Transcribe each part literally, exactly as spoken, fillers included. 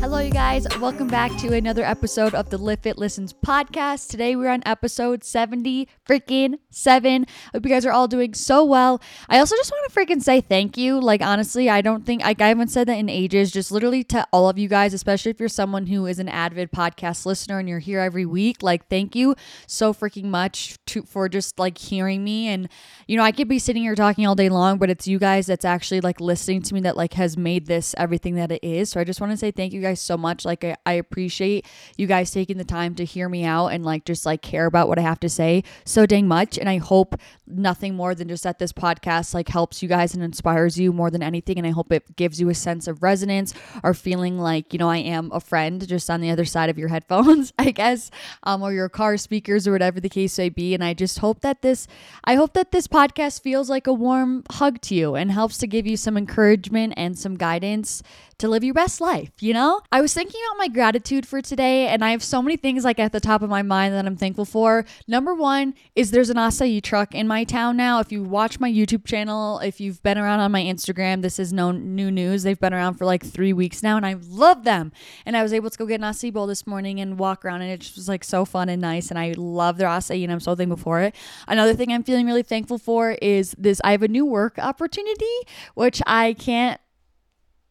Hello, you guys. Welcome back to another episode of the LIVFIIT Listens podcast. Today, we're on episode seventy freaking seven. I hope you guys are all doing so well. I also just want to freaking say thank you. Like, honestly, I don't think, like, I haven't said that in ages. Just literally to all of you guys, especially if you're someone who is an avid podcast listener and you're here every week. Like, thank you so freaking much to, for just, like, hearing me. And, you know, I could be sitting here talking all day long, but it's you guys that's actually, like, listening to me that, like, has made this everything that it is. So I just want to say thank you guys so much. Like, I, I appreciate you guys taking the time to hear me out and, like, just, like, care about what I have to say so dang much. And I hope nothing more than just that this podcast, like, helps you guys and inspires you more than anything. And I hope it gives you a sense of resonance or feeling like, you know, I am a friend just on the other side of your headphones, I guess, um, or your car speakers or whatever the case may be. And I just hope that this, I hope that this podcast feels like a warm hug to you and helps to give you some encouragement and some guidance to live your best life, you know? I was thinking about my gratitude for today, and I have so many things, like, at the top of my mind that I'm thankful for. Number one is there's an acai truck in my town now. If you watch my YouTube channel, if you've been around on my Instagram, this is no new news. They've been around for like three weeks now, and I love them. And I was able to go get an acai bowl this morning and walk around, and it just was, like, so fun and nice, and I love their acai, and I'm so thankful for it. Another thing I'm feeling really thankful for is this. I have a new work opportunity, which I can't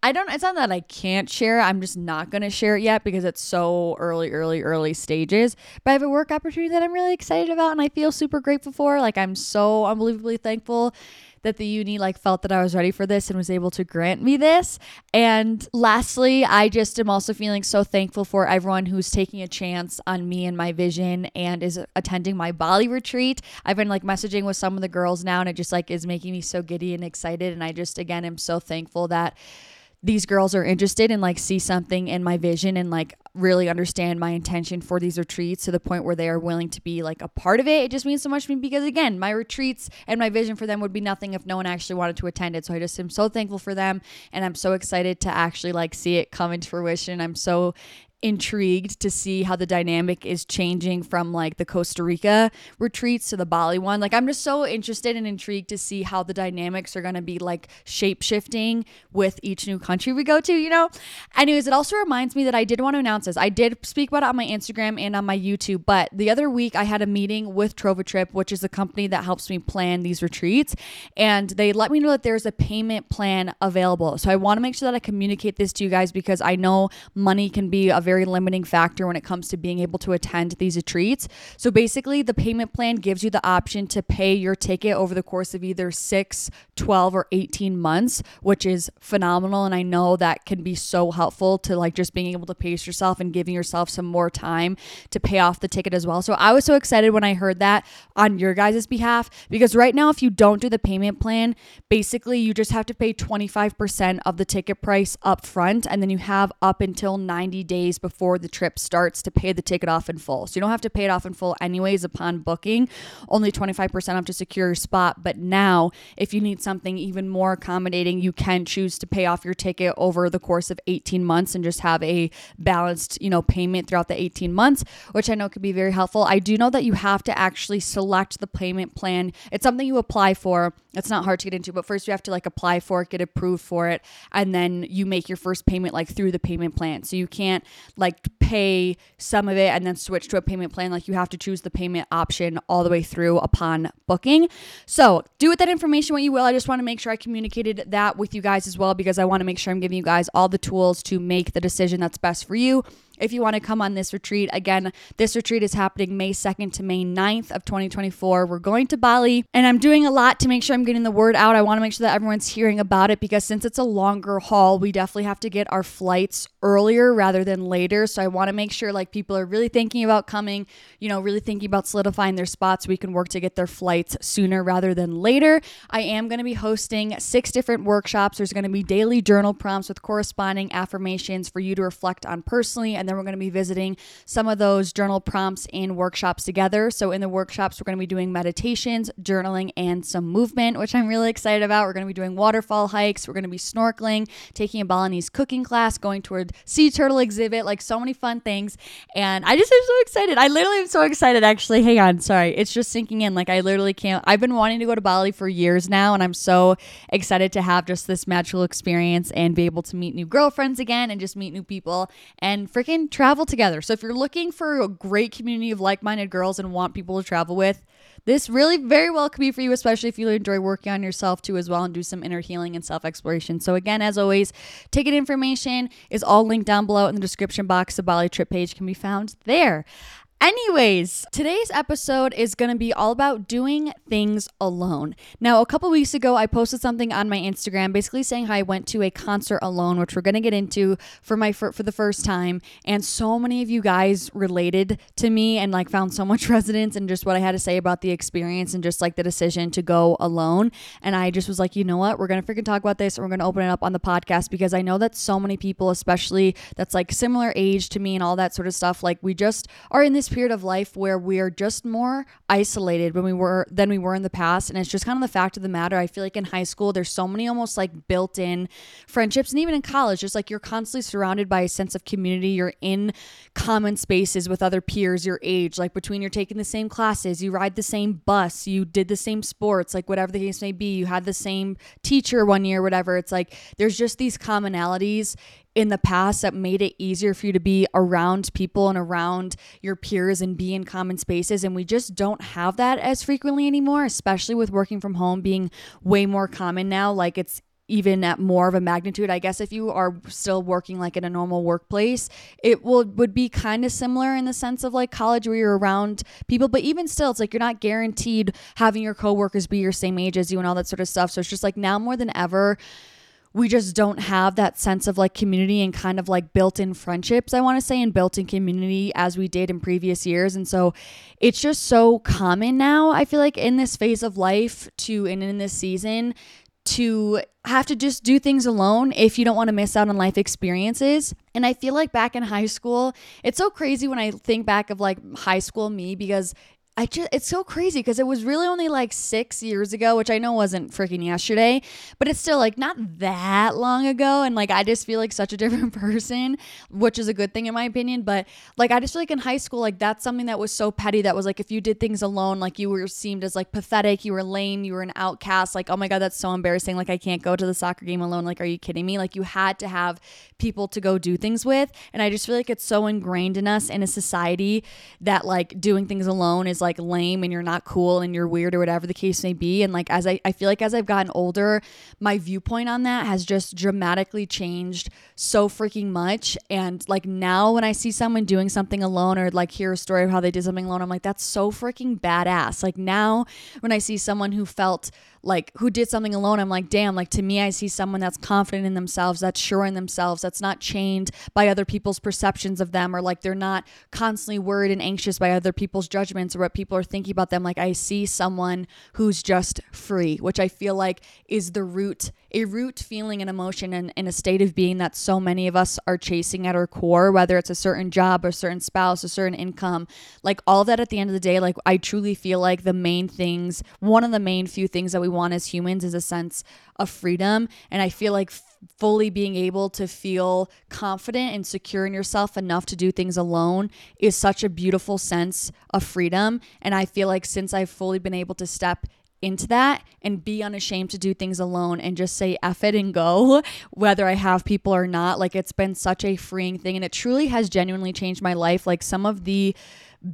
I don't, it's not that I can't share. I'm just not going to share it yet because it's so early, early, early stages. But I have a work opportunity that I'm really excited about and I feel super grateful for. Like, I'm so unbelievably thankful that the uni, like, felt that I was ready for this and was able to grant me this. And lastly, I just am also feeling so thankful for everyone who's taking a chance on me and my vision and is attending my Bali retreat. I've been, like, messaging with some of the girls now, and it just, like, is making me so giddy and excited. And I just, again, am so thankful that these girls are interested and, like, see something in my vision and, like, really understand my intention for these retreats to the point where they are willing to be, like, a part of it. It just means so much to me because, again, my retreats and my vision for them would be nothing if no one actually wanted to attend it. So I just am so thankful for them, and I'm so excited to actually, like, see it come into fruition. I'm so intrigued to see how the dynamic is changing from, like, the Costa Rica retreats to the Bali one. Like, I'm just so interested and intrigued to see how the dynamics are going to be, like, shape-shifting with each new country we go to, you know? Anyways, it also reminds me that I did want to announce this. I did speak about it on my Instagram and on my YouTube, but the other week I had a meeting with TrovaTrip, which is the company that helps me plan these retreats, and they let me know that there's a payment plan available. So I want to make sure that I communicate this to you guys because I know money can be a very very limiting factor when it comes to being able to attend these retreats. So basically, the payment plan gives you the option to pay your ticket over the course of either six, twelve, or eighteen months, which is phenomenal. And I know that can be so helpful to, like, just being able to pace yourself and giving yourself some more time to pay off the ticket as well. So I was so excited when I heard that on your guys' behalf, because right now, if you don't do the payment plan, basically you just have to pay twenty-five percent of the ticket price up front, and then you have up until ninety days before the trip starts to pay the ticket off in full. So you don't have to pay it off in full anyways upon booking, only twenty-five percent off to secure your spot. But now, if you need something even more accommodating, you can choose to pay off your ticket over the course of eighteen months and just have a balanced, you know, payment throughout the eighteen months, which I know could be very helpful. I do know that you have to actually select the payment plan. It's something you apply for. It's not hard to get into, but first you have to, like, apply for it, get approved for it, and then you make your first payment, like, through the payment plan. So you can't, like, pay some of it and then switch to a payment plan. Like, you have to choose the payment option all the way through upon booking. So do with that information what you will. I just want to make sure I communicated that with you guys as well, because I want to make sure I'm giving you guys all the tools to make the decision that's best for you. If you want to come on this retreat, again, this retreat is happening May second to May ninth of twenty twenty-four. We're going to Bali, and I'm doing a lot to make sure I'm getting the word out. I want to make sure that everyone's hearing about it because since it's a longer haul, we definitely have to get our flights earlier rather than later. So I want to make sure, like, people are really thinking about coming, you know, really thinking about solidifying their spots so we can work to get their flights sooner rather than later. I am going to be hosting six different workshops. There's going to be daily journal prompts with corresponding affirmations for you to reflect on personally, and and then we're going to be visiting some of those journal prompts in workshops together. So in the workshops, we're going to be doing meditations, journaling, and some movement, which I'm really excited about. We're going to be doing waterfall hikes. We're going to be snorkeling, taking a Balinese cooking class, going to a sea turtle exhibit, like so many fun things. And I just am so excited. I literally am so excited, actually. Hang on. Sorry. It's just sinking in. Like I literally can't. I've been wanting to go to Bali for years now, and I'm so excited to have just this magical experience and be able to meet new girlfriends again and just meet new people and freaking travel together. So if you're looking for a great community of like-minded girls and want people to travel with, this really very well could be for you, especially if you enjoy working on yourself too as well and do some inner healing and self-exploration. So again, as always, ticket information is all linked down below in the description box. The Bali trip page can be found there. Anyways, today's episode is going to be all about doing things alone. Now, a couple weeks ago, I posted something on my Instagram basically saying how I went to a concert alone, which we're going to get into for my for, for the first time. And so many of you guys related to me and like found so much resonance and just what I had to say about the experience and just like the decision to go alone. And I just was like, you know what? We're going to freaking talk about this and we're going to open it up on the podcast because I know that so many people, especially that's like similar age to me and all that sort of stuff, like we just are in this period of life where we're just more isolated when we were than we were in the past. And it's just kind of the fact of the matter. I feel like in high school there's so many almost like built-in friendships, and even in college, just like you're constantly surrounded by a sense of community. You're in common spaces with other peers your age, like between you're taking the same classes, you ride the same bus, you did the same sports, like whatever the case may be, you had the same teacher one year, whatever. It's like there's just these commonalities in the past that made it easier for you to be around people and around your peers and be in common spaces. And we just don't have that as frequently anymore, especially with working from home being way more common now. Like it's even at more of a magnitude. I guess if you are still working like in a normal workplace, it will would be kind of similar in the sense of like college where you're around people, but even still, it's like you're not guaranteed having your coworkers be your same age as you and all that sort of stuff. So it's just like now more than ever, we just don't have that sense of like community and kind of like built-in friendships, I want to say, and built-in community as we did in previous years. And so it's just so common now, I feel like, in this phase of life to and in this season to have to just do things alone if you don't want to miss out on life experiences. And I feel like back in high school, it's so crazy when I think back of like high school me, because I just, it's so crazy because it was really only like six years ago, which I know wasn't freaking yesterday, but it's still like not that long ago. And like, I just feel like such a different person, which is a good thing in my opinion. But like, I just feel like in high school, like that's something that was so petty. That was like, if you did things alone, like you were seemed as like pathetic, you were lame, you were an outcast. Like, oh my God, that's so embarrassing. Like I can't go to the soccer game alone. Like, are you kidding me? Like you had to have people to go do things with. And I just feel like it's so ingrained in us in a society that like doing things alone is like like lame and you're not cool and you're weird or whatever the case may be. And like as I, I feel like as I've gotten older, my viewpoint on that has just dramatically changed so freaking much. And like now when I see someone doing something alone or like hear a story of how they did something alone, I'm like, that's so freaking badass. Like now when I see someone who felt like who did something alone, I'm like, damn, like to me, I see someone that's confident in themselves, that's sure in themselves, that's not chained by other people's perceptions of them, or like they're not constantly worried and anxious by other people's judgments or what people are thinking about them. Like I see someone who's just free, which I feel like is the root, a root feeling and emotion and, and a state of being that so many of us are chasing at our core, whether it's a certain job, a certain spouse, a certain income, like all that at the end of the day, like I truly feel like the main things, one of the main few things that we want as humans is a sense of freedom. And I feel like f- fully being able to feel confident and secure in yourself enough to do things alone is such a beautiful sense of freedom. And I feel like since I've fully been able to step into that and be unashamed to do things alone and just say F it and go, whether I have people or not, like it's been such a freeing thing. And it truly has genuinely changed my life. Like some of the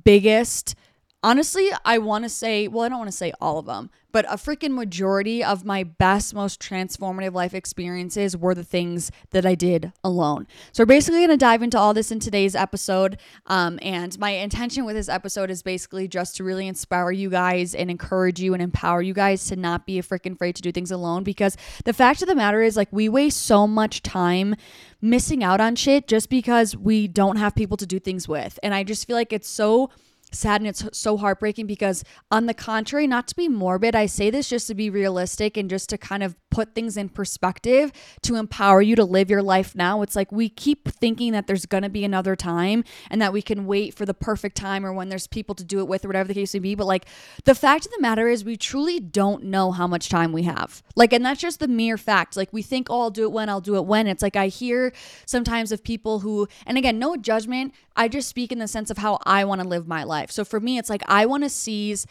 biggest, honestly, I want to say, well, I don't want to say all of them, but a freaking majority of my best, most transformative life experiences were the things that I did alone. So we're basically going to dive into all this in today's episode. Um, and my intention with this episode is basically just to really inspire you guys and encourage you and empower you guys to not be freaking afraid to do things alone. Because the fact of the matter is, like, we waste so much time missing out on shit just because we don't have people to do things with. And I just feel like it's so sad and it's so heartbreaking because, on the contrary, not to be morbid, I say this just to be realistic and just to kind of put things in perspective to empower you to live your life now. It's like we keep thinking that there's going to be another time and that we can wait for the perfect time or when there's people to do it with or whatever the case may be. But like the fact of the matter is we truly don't know how much time we have. Like, and that's just the mere fact. Like we think, oh, I'll do it when, I'll do it when. It's like I hear sometimes of people who, and again, no judgment. I just speak in the sense of how I want to live my life. So for me, it's like I want to seize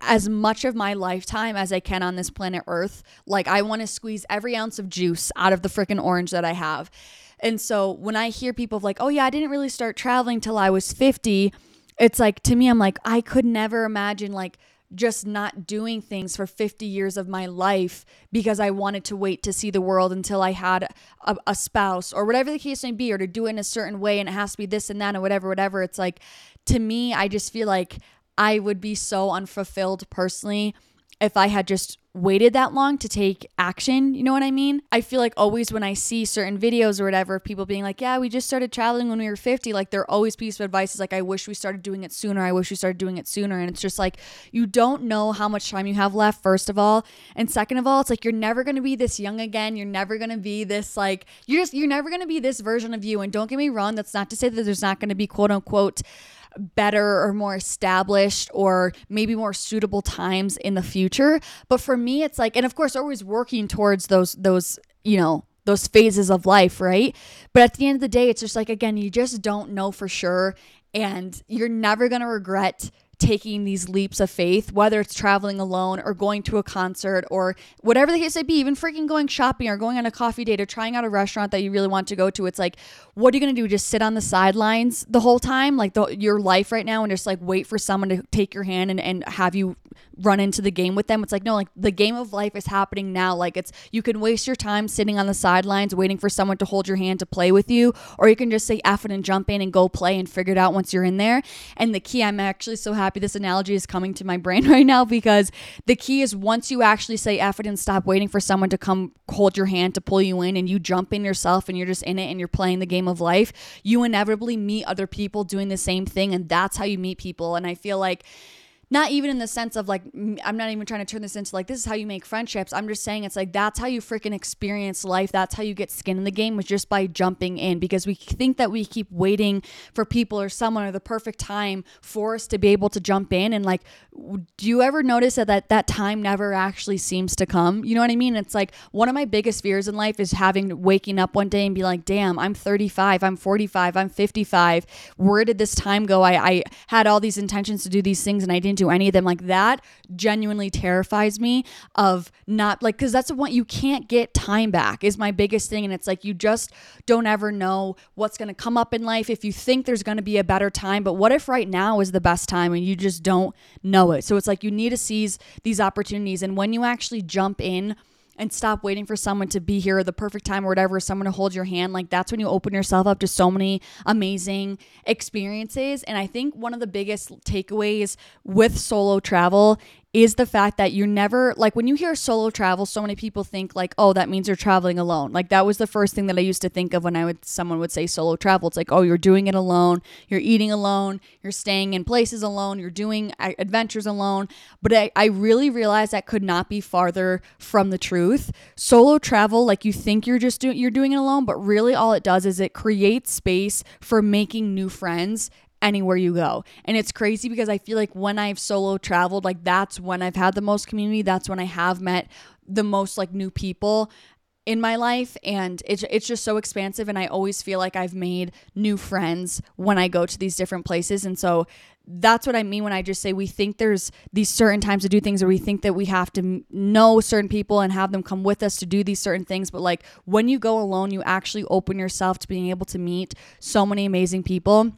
as much of my lifetime as I can on this planet Earth. Like I want to squeeze every ounce of juice out of the freaking orange that I have. And so when I hear people like, oh yeah, I didn't really start traveling till I was fifty. It's like, to me, I'm like, I could never imagine like just not doing things for fifty years of my life because I wanted to wait to see the world until I had a, a spouse or whatever the case may be, or to do it in a certain way and it has to be this and that and whatever, whatever. It's like, to me, I just feel like I would be so unfulfilled personally if I had just waited that long to take action. You know what I mean? I feel like always when I see certain videos or whatever, people being like, yeah, we just started traveling when we were fifty. Like there are always pieces of advice is like, I wish we started doing it sooner. I wish we started doing it sooner. And it's just like, you don't know how much time you have left, first of all. And second of all, it's like, you're never going to be this young again. You're never going to be this, like, you're just, you're never going to be this version of you. And don't get me wrong. That's not to say that there's not going to be quote unquote better or more established or maybe more suitable times in the future. But for me, it's like, and of course, always working towards those, those, you know, those phases of life, right? But at the end of the day, it's just like, again, you just don't know for sure. And you're never going to regret taking these leaps of faith, whether it's traveling alone or going to a concert or whatever the case may be, even freaking going shopping or going on a coffee date or trying out a restaurant that you really want to go to. It's like, what are you going to do? Just sit on the sidelines the whole time, like the, your life right now, and just like wait for someone to take your hand and, and have you run into the game with them? It's like, no, like the game of life is happening now. Like it's, you can waste your time sitting on the sidelines waiting for someone to hold your hand to play with you, or you can just say F it and jump in and go play and figure it out once you're in there. And the key, I'm actually so happy Happy this analogy is coming to my brain right now, because the key is once you actually say F it and stop waiting for someone to come hold your hand to pull you in and you jump in yourself and you're just in it and you're playing the game of life, you inevitably meet other people doing the same thing, and that's how you meet people. And I feel like, not even in the sense of like, I'm not even trying to turn this into like, this is how you make friendships. I'm just saying it's like, that's how you freaking experience life. That's how you get skin in the game, was just by jumping in, because we think that we keep waiting for people or someone or the perfect time for us to be able to jump in. And like, do you ever notice that that, that time never actually seems to come? You know what I mean? It's like one of my biggest fears in life is having waking up one day and be like, damn, I'm thirty-five, I'm forty-five, I'm fifty-five. Where did this time go? I, I had all these intentions to do these things and I didn't do any of them. Like that genuinely terrifies me of not like, because that's the one, you can't get time back is my biggest thing. And it's like, you just don't ever know what's going to come up in life if you think there's going to be a better time. But what if right now is the best time and you just don't know it? So it's like, you need to seize these opportunities. And when you actually jump in and stop waiting for someone to be here or the perfect time or whatever, someone to hold your hand, like that's when you open yourself up to so many amazing experiences. And I think one of the biggest takeaways with solo travel is the fact that you never, like when you hear solo travel, so many people think like, oh, that means you're traveling alone. Like that was the first thing that I used to think of when I would, someone would say solo travel. It's like, oh, you're doing it alone. You're eating alone. You're staying in places alone. You're doing adventures alone. But I, I really realized that could not be farther from the truth. Solo travel, like you think you're just doing, you're doing it alone, but really all it does is it creates space for making new friends anywhere you go. And it's crazy because I feel like when I've solo traveled, like that's when I've had the most community. That's when I have met the most like new people in my life. And it's, it's just so expansive. And I always feel like I've made new friends when I go to these different places. And so that's what I mean when I just say we think there's these certain times to do things, or we think that we have to know certain people and have them come with us to do these certain things. But like when you go alone, you actually open yourself to being able to meet so many amazing people.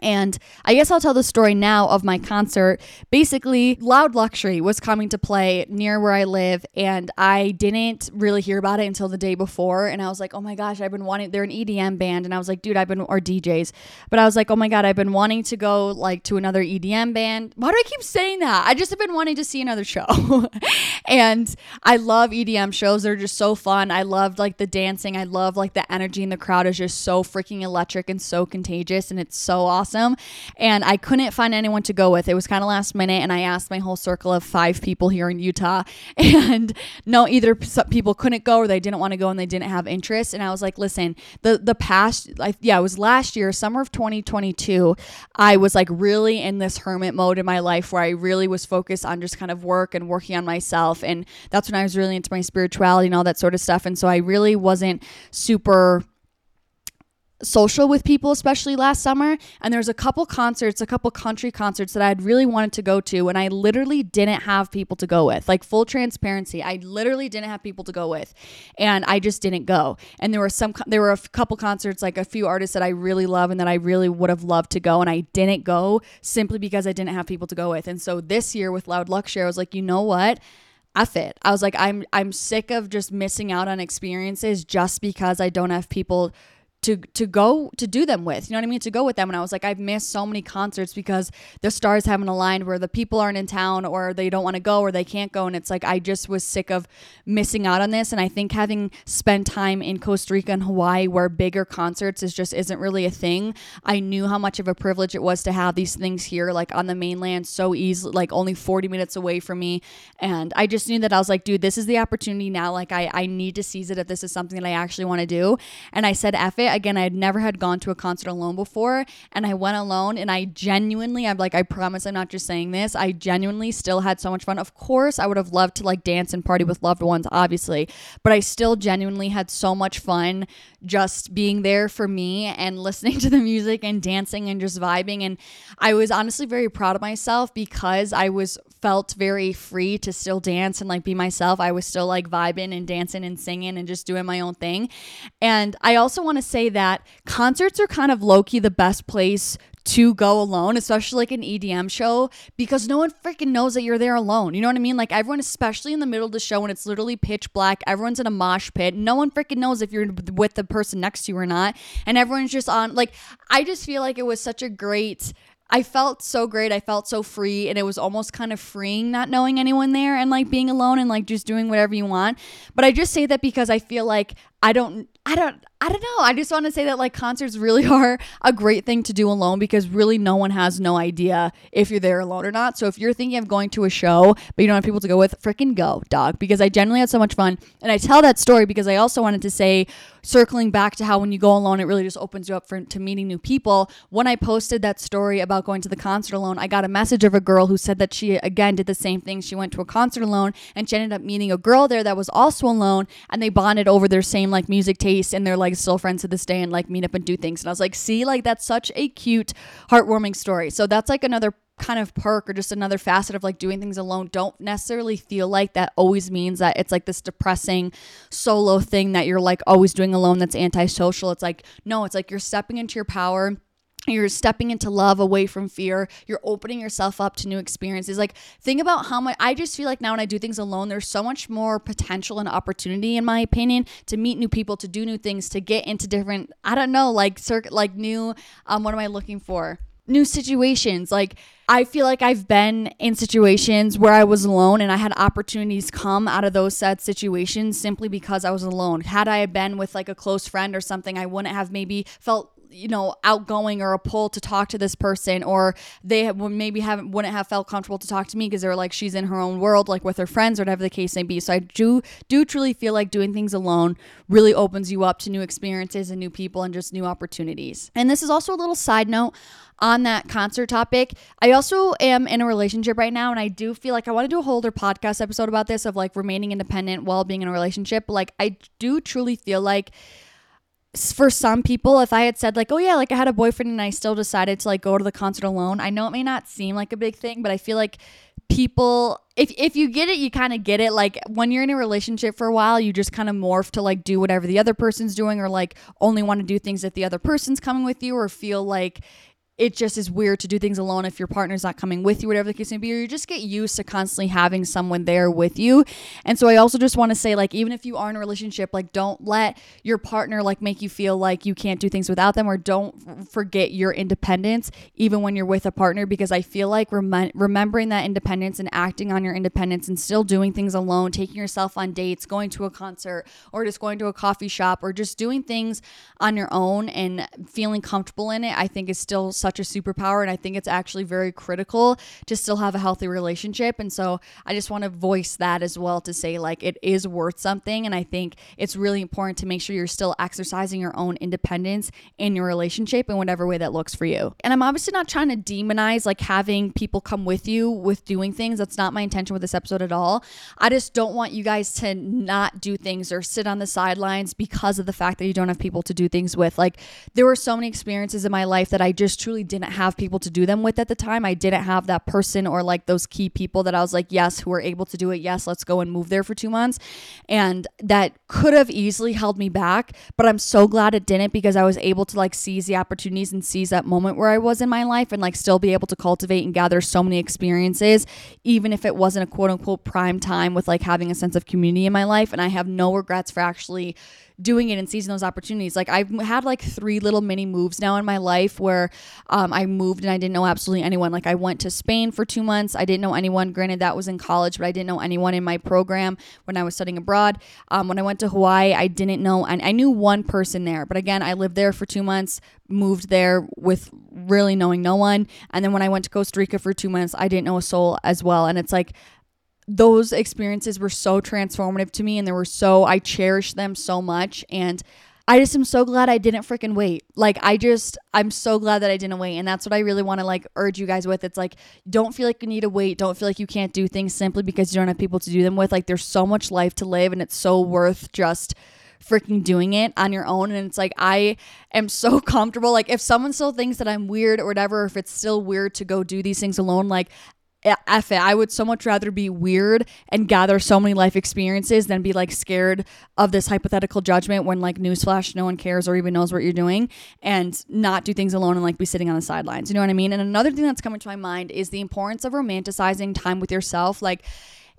And I guess I'll tell the story now of my concert. Basically, Loud Luxury was coming to play near where I live, and I didn't really hear about it until the day before. And I was like, oh my gosh, I've been wanting, they're an E D M band. And I was like, dude, I've been, or D Js. But I was like, oh my God, I've been wanting to go like to another E D M band. Why do I keep saying that? I just have been wanting to see another show. And I love E D M shows. They're just so fun. I loved like the dancing. I love like the energy in the crowd is just so freaking electric and so contagious. And it's so awesome. awesome. And I couldn't find anyone to go with. It was kind of last minute. And I asked my whole circle of five people here in Utah. And no, either people couldn't go or they didn't want to go and they didn't have interest. And I was like, listen, the, the past, I, yeah, it was last year, summer of twenty twenty-two. I was like really in this hermit mode in my life where I really was focused on just kind of work and working on myself. And that's when I was really into my spirituality and all that sort of stuff. And so I really wasn't super social with people, especially last summer. And there's a couple concerts, a couple country concerts that I had really wanted to go to. And I literally didn't have people to go with, like full transparency. I literally didn't have people to go with and I just didn't go. And there were some, there were a couple concerts, like a few artists that I really love and that I really would have loved to go. And I didn't go simply because I didn't have people to go with. And so this year with Loud Luxury, I was like, you know what? F it. I was like, I'm, I'm sick of just missing out on experiences just because I don't have people to to go to do them with, you know what I mean? To go with them. And I was like, I've missed so many concerts because the stars haven't aligned where the people aren't in town or they don't want to go or they can't go. And it's like, I just was sick of missing out on this. And I think having spent time in Costa Rica and Hawaii where bigger concerts is just isn't really a thing. I knew how much of a privilege it was to have these things here, like on the mainland, so easily, like only forty minutes away from me. And I just knew that I was like, dude, this is the opportunity now. Like I, I need to seize it if this is something that I actually want to do. And I said, F it. Again, I had never had gone to a concert alone before, and I went alone, and I genuinely, I'm like, I promise I'm not just saying this, I genuinely still had so much fun. Of course, I would have loved to like dance and party with loved ones, obviously, but I still genuinely had so much fun just being there for me and listening to the music and dancing and just vibing. And I was honestly very proud of myself because I was felt very free to still dance and like be myself. I was still like vibing and dancing and singing and just doing my own thing. And I also want to say that concerts are kind of low-key the best place to go alone, especially like an E D M show, because no one freaking knows that you're there alone. You know what I mean? Like everyone, especially in the middle of the show when it's literally pitch black, everyone's in a mosh pit. No one freaking knows if you're with the person next to you or not. And everyone's just on, like, I just feel like it was such a great, I felt so great. I felt so free. And it was almost kind of freeing not knowing anyone there and like being alone and like just doing whatever you want. But I just say that because I feel like I don't, I don't, I don't know. I just want to say that like concerts really are a great thing to do alone because really no one has no idea if you're there alone or not. So if you're thinking of going to a show, but you don't have people to go with, freaking go, dog, because I generally had so much fun. And I tell that story because I also wanted to say, circling back to how when you go alone, it really just opens you up for to meeting new people. When I posted that story about going to the concert alone, I got a message of a girl who said that she, again, did the same thing. She went to a concert alone and she ended up meeting a girl there that was also alone, and they bonded over their same like music taste, and they're like still friends to this day and like meet up and do things. And I was like, see, like that's such a cute, heartwarming story. So that's like another kind of perk or just another facet of like doing things alone. Don't necessarily feel like that always means that it's like this depressing solo thing that you're like always doing alone that's antisocial. It's like, no, it's like you're stepping into your power. You're stepping into love away from fear. You're opening yourself up to new experiences. Like think about how much, I just feel like now when I do things alone, there's so much more potential and opportunity in my opinion to meet new people, to do new things, to get into different, I don't know, like circ- like new, um, what am I looking for? New situations. Like I feel like I've been in situations where I was alone and I had opportunities come out of those said situations simply because I was alone. Had I been with like a close friend or something, I wouldn't have maybe felt, you know, outgoing or a pull to talk to this person, or they maybe haven't wouldn't have felt comfortable to talk to me because they were like, she's in her own world, like with her friends or whatever the case may be. So I do do truly feel like doing things alone really opens you up to new experiences and new people and just new opportunities. And this is also a little side note on that concert topic. I also am in a relationship right now, and I do feel like I want to do a whole other podcast episode about this of like remaining independent while being in a relationship. Like I do truly feel like for some people, if I had said like, oh yeah, like I had a boyfriend and I still decided to like go to the concert alone, I know it may not seem like a big thing, but I feel like people, if if you get it, you kind of get it. Like when you're in a relationship for a while, you just kind of morph to like do whatever the other person's doing, or like only want to do things if the other person's coming with you, or feel like it just is weird to do things alone if your partner's not coming with you, whatever the case may be. Or you just get used to constantly having someone there with you. And so I also just want to say, like, even if you are in a relationship, like, don't let your partner, like, make you feel like you can't do things without them, or don't forget your independence, even when you're with a partner, because I feel like rem- remembering that independence and acting on your independence and still doing things alone, taking yourself on dates, going to a concert, or just going to a coffee shop, or just doing things on your own and feeling comfortable in it, I think is still such such a superpower, and I think it's actually very critical to still have a healthy relationship. And so I just want to voice that as well, to say like it is worth something, and I think it's really important to make sure you're still exercising your own independence in your relationship in whatever way that looks for you. And I'm obviously not trying to demonize like having people come with you with doing things. That's not my intention with this episode at all. I just don't want you guys to not do things or sit on the sidelines because of the fact that you don't have people to do things with. Like there were so many experiences in my life that I just truly didn't have people to do them with at the time. I didn't have that person or like those key people that I was like, yes, who are able to do it. Yes, let's go and move there for two months. And that could have easily held me back, but I'm so glad it didn't, because I was able to like seize the opportunities and seize that moment where I was in my life and like still be able to cultivate and gather so many experiences, even if it wasn't a quote unquote prime time with like having a sense of community in my life. And I have no regrets for actually doing it and seizing those opportunities. Like I've had like three little mini moves now in my life where um, I moved and I didn't know absolutely anyone. Like I went to Spain for two months. I didn't know anyone. Granted, that was in college, but I didn't know anyone in my program when I was studying abroad. Um, when I went to Hawaii, I didn't know, and I knew one person there, but again, I lived there for two months, moved there with really knowing no one. And then when I went to Costa Rica for two months, I didn't know a soul as well. And it's like, those experiences were so transformative to me, and they were so, I cherish them so much. And I just am so glad I didn't freaking wait. Like I just, I'm so glad that I didn't wait. And that's what I really want to like urge you guys with. It's like, don't feel like you need to wait. Don't feel like you can't do things simply because you don't have people to do them with. Like there's so much life to live, and it's so worth just freaking doing it on your own. And it's like, I am so comfortable. Like if someone still thinks that I'm weird or whatever, if it's still weird to go do these things alone, like F it. I would so much rather be weird and gather so many life experiences than be like scared of this hypothetical judgment when like newsflash, no one cares or even knows what you're doing, and not do things alone and like be sitting on the sidelines. You know what I mean? And another thing that's coming to my mind is the importance of romanticizing time with yourself. Like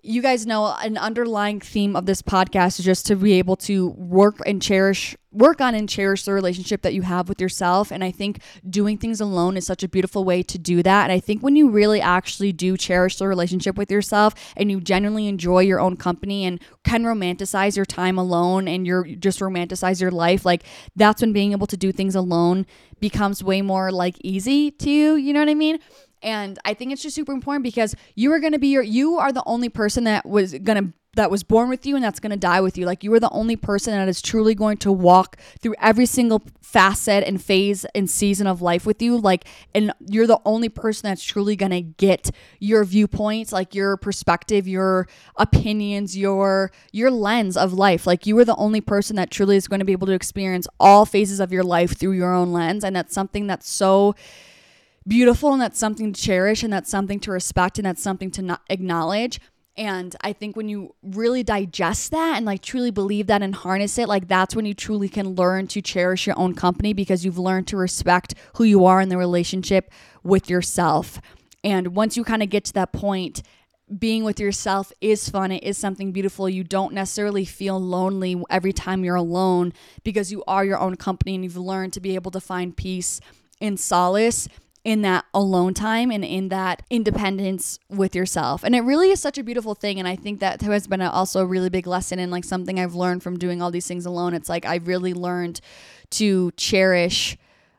you guys know an underlying theme of this podcast is just to be able to work and cherish work on and cherish the relationship that you have with yourself. And I think doing things alone is such a beautiful way to do that. And I think when you really actually do cherish the relationship with yourself and you genuinely enjoy your own company and can romanticize your time alone and you're just romanticize your life, like that's when being able to do things alone becomes way more like easy to you. You know what I mean? And I think it's just super important, because you are going to be your, you are the only person that was going to, that was born with you and that's going to die with you. Like you are the only person that is truly going to walk through every single facet and phase and season of life with you. Like, and you're the only person that's truly going to get your viewpoints, like your perspective, your opinions, your, your lens of life. Like you are the only person that truly is going to be able to experience all phases of your life through your own lens. And that's something that's so beautiful, and that's something to cherish, and that's something to respect, and that's something to not acknowledge. And I think when you really digest that and like truly believe that and harness it, like that's when you truly can learn to cherish your own company, because you've learned to respect who you are in the relationship with yourself. And once you kind of get to that point, being with yourself is fun. It is something beautiful. You don't necessarily feel lonely every time you're alone, because you are your own company, and you've learned to be able to find peace and solace in that alone time and in that independence with yourself. And it really is such a beautiful thing. And I think that has been also a really big lesson, and like something I've learned from doing all these things alone. It's like I've really learned to cherish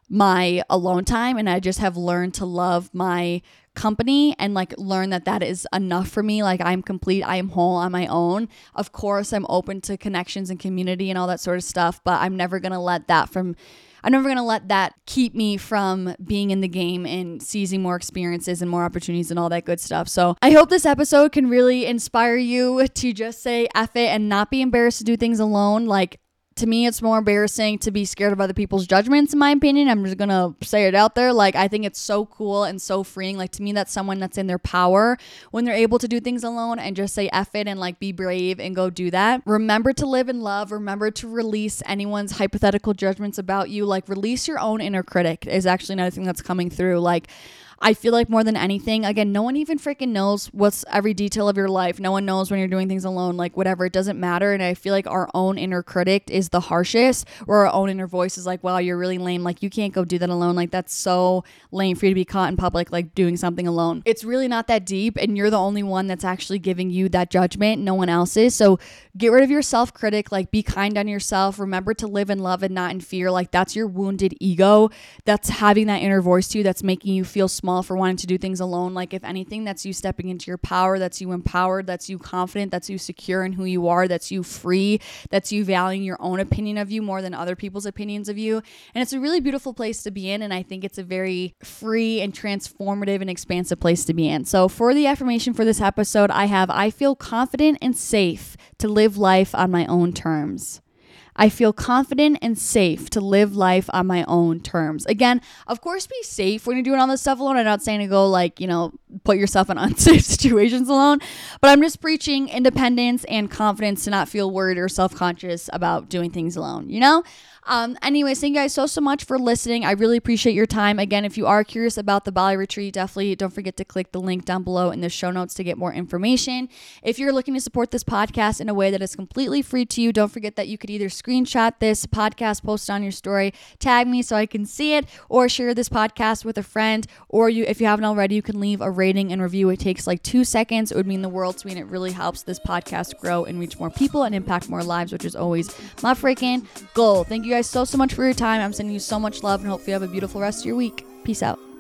my alone time, and I just have learned to love my company and like learn that that is enough for me. Like I'm complete, I am whole on my own. Of course, I'm open to connections and community and all that sort of stuff, but I'm never going to let that from I'm never going to let that keep me from being in the game and seizing more experiences and more opportunities and all that good stuff. So I hope this episode can really inspire you to just say F it and not be embarrassed to do things alone. Like to me, it's more embarrassing to be scared of other people's judgments, in my opinion. I'm just going to say it out there. Like, I think it's so cool and so freeing. Like, to me, that's someone that's in their power when they're able to do things alone and just say F it and, like, be brave and go do that. Remember to live in love. Remember to release anyone's hypothetical judgments about you. Like, release your own inner critic is actually another thing that's coming through. Like, I feel like more than anything, again, no one even freaking knows what's every detail of your life. No one knows when you're doing things alone, like whatever, it doesn't matter. And I feel like our own inner critic is the harshest, or our own inner voice is like, wow, you're really lame. Like you can't go do that alone. Like that's so lame for you to be caught in public, like doing something alone. It's really not that deep. And you're the only one that's actually giving you that judgment. No one else is. So get rid of your self-critic, like be kind on yourself. Remember to live in love and not in fear. Like that's your wounded ego. That's having that inner voice to you. That's making you feel small for wanting to do things alone. Like if anything, that's you stepping into your power. That's you empowered. That's you confident. That's you secure in who you are. That's you free. That's you valuing your own opinion of you more than other people's opinions of you. And it's a really beautiful place to be in. And I think it's a very free and transformative and expansive place to be in. So for the affirmation for this episode, I have, I feel confident and safe to live life on my own terms. I feel confident and safe to live life on my own terms. Again, of course, be safe when you're doing all this stuff alone. I'm not saying to go like, you know, put yourself in unsafe situations alone, but I'm just preaching independence and confidence to not feel worried or self-conscious about doing things alone, you know? Um, anyways, thank you guys so, so much for listening. I really appreciate your time. Again, if you are curious about the Bali retreat, definitely don't forget to click the link down below in the show notes to get more information. If you're looking to support this podcast in a way that is completely free to you, don't forget that you could either screenshot this podcast, post it on your story, tag me so I can see it, or share this podcast with a friend. Or you, if you haven't already, you can leave a rating and review. It takes like two seconds. It would mean the world to me, and it really helps this podcast grow and reach more people and impact more lives, which is always my freaking goal. Thank you guys so so much for your time. I'm sending you so much love and hope you have a beautiful rest of your week. Peace out.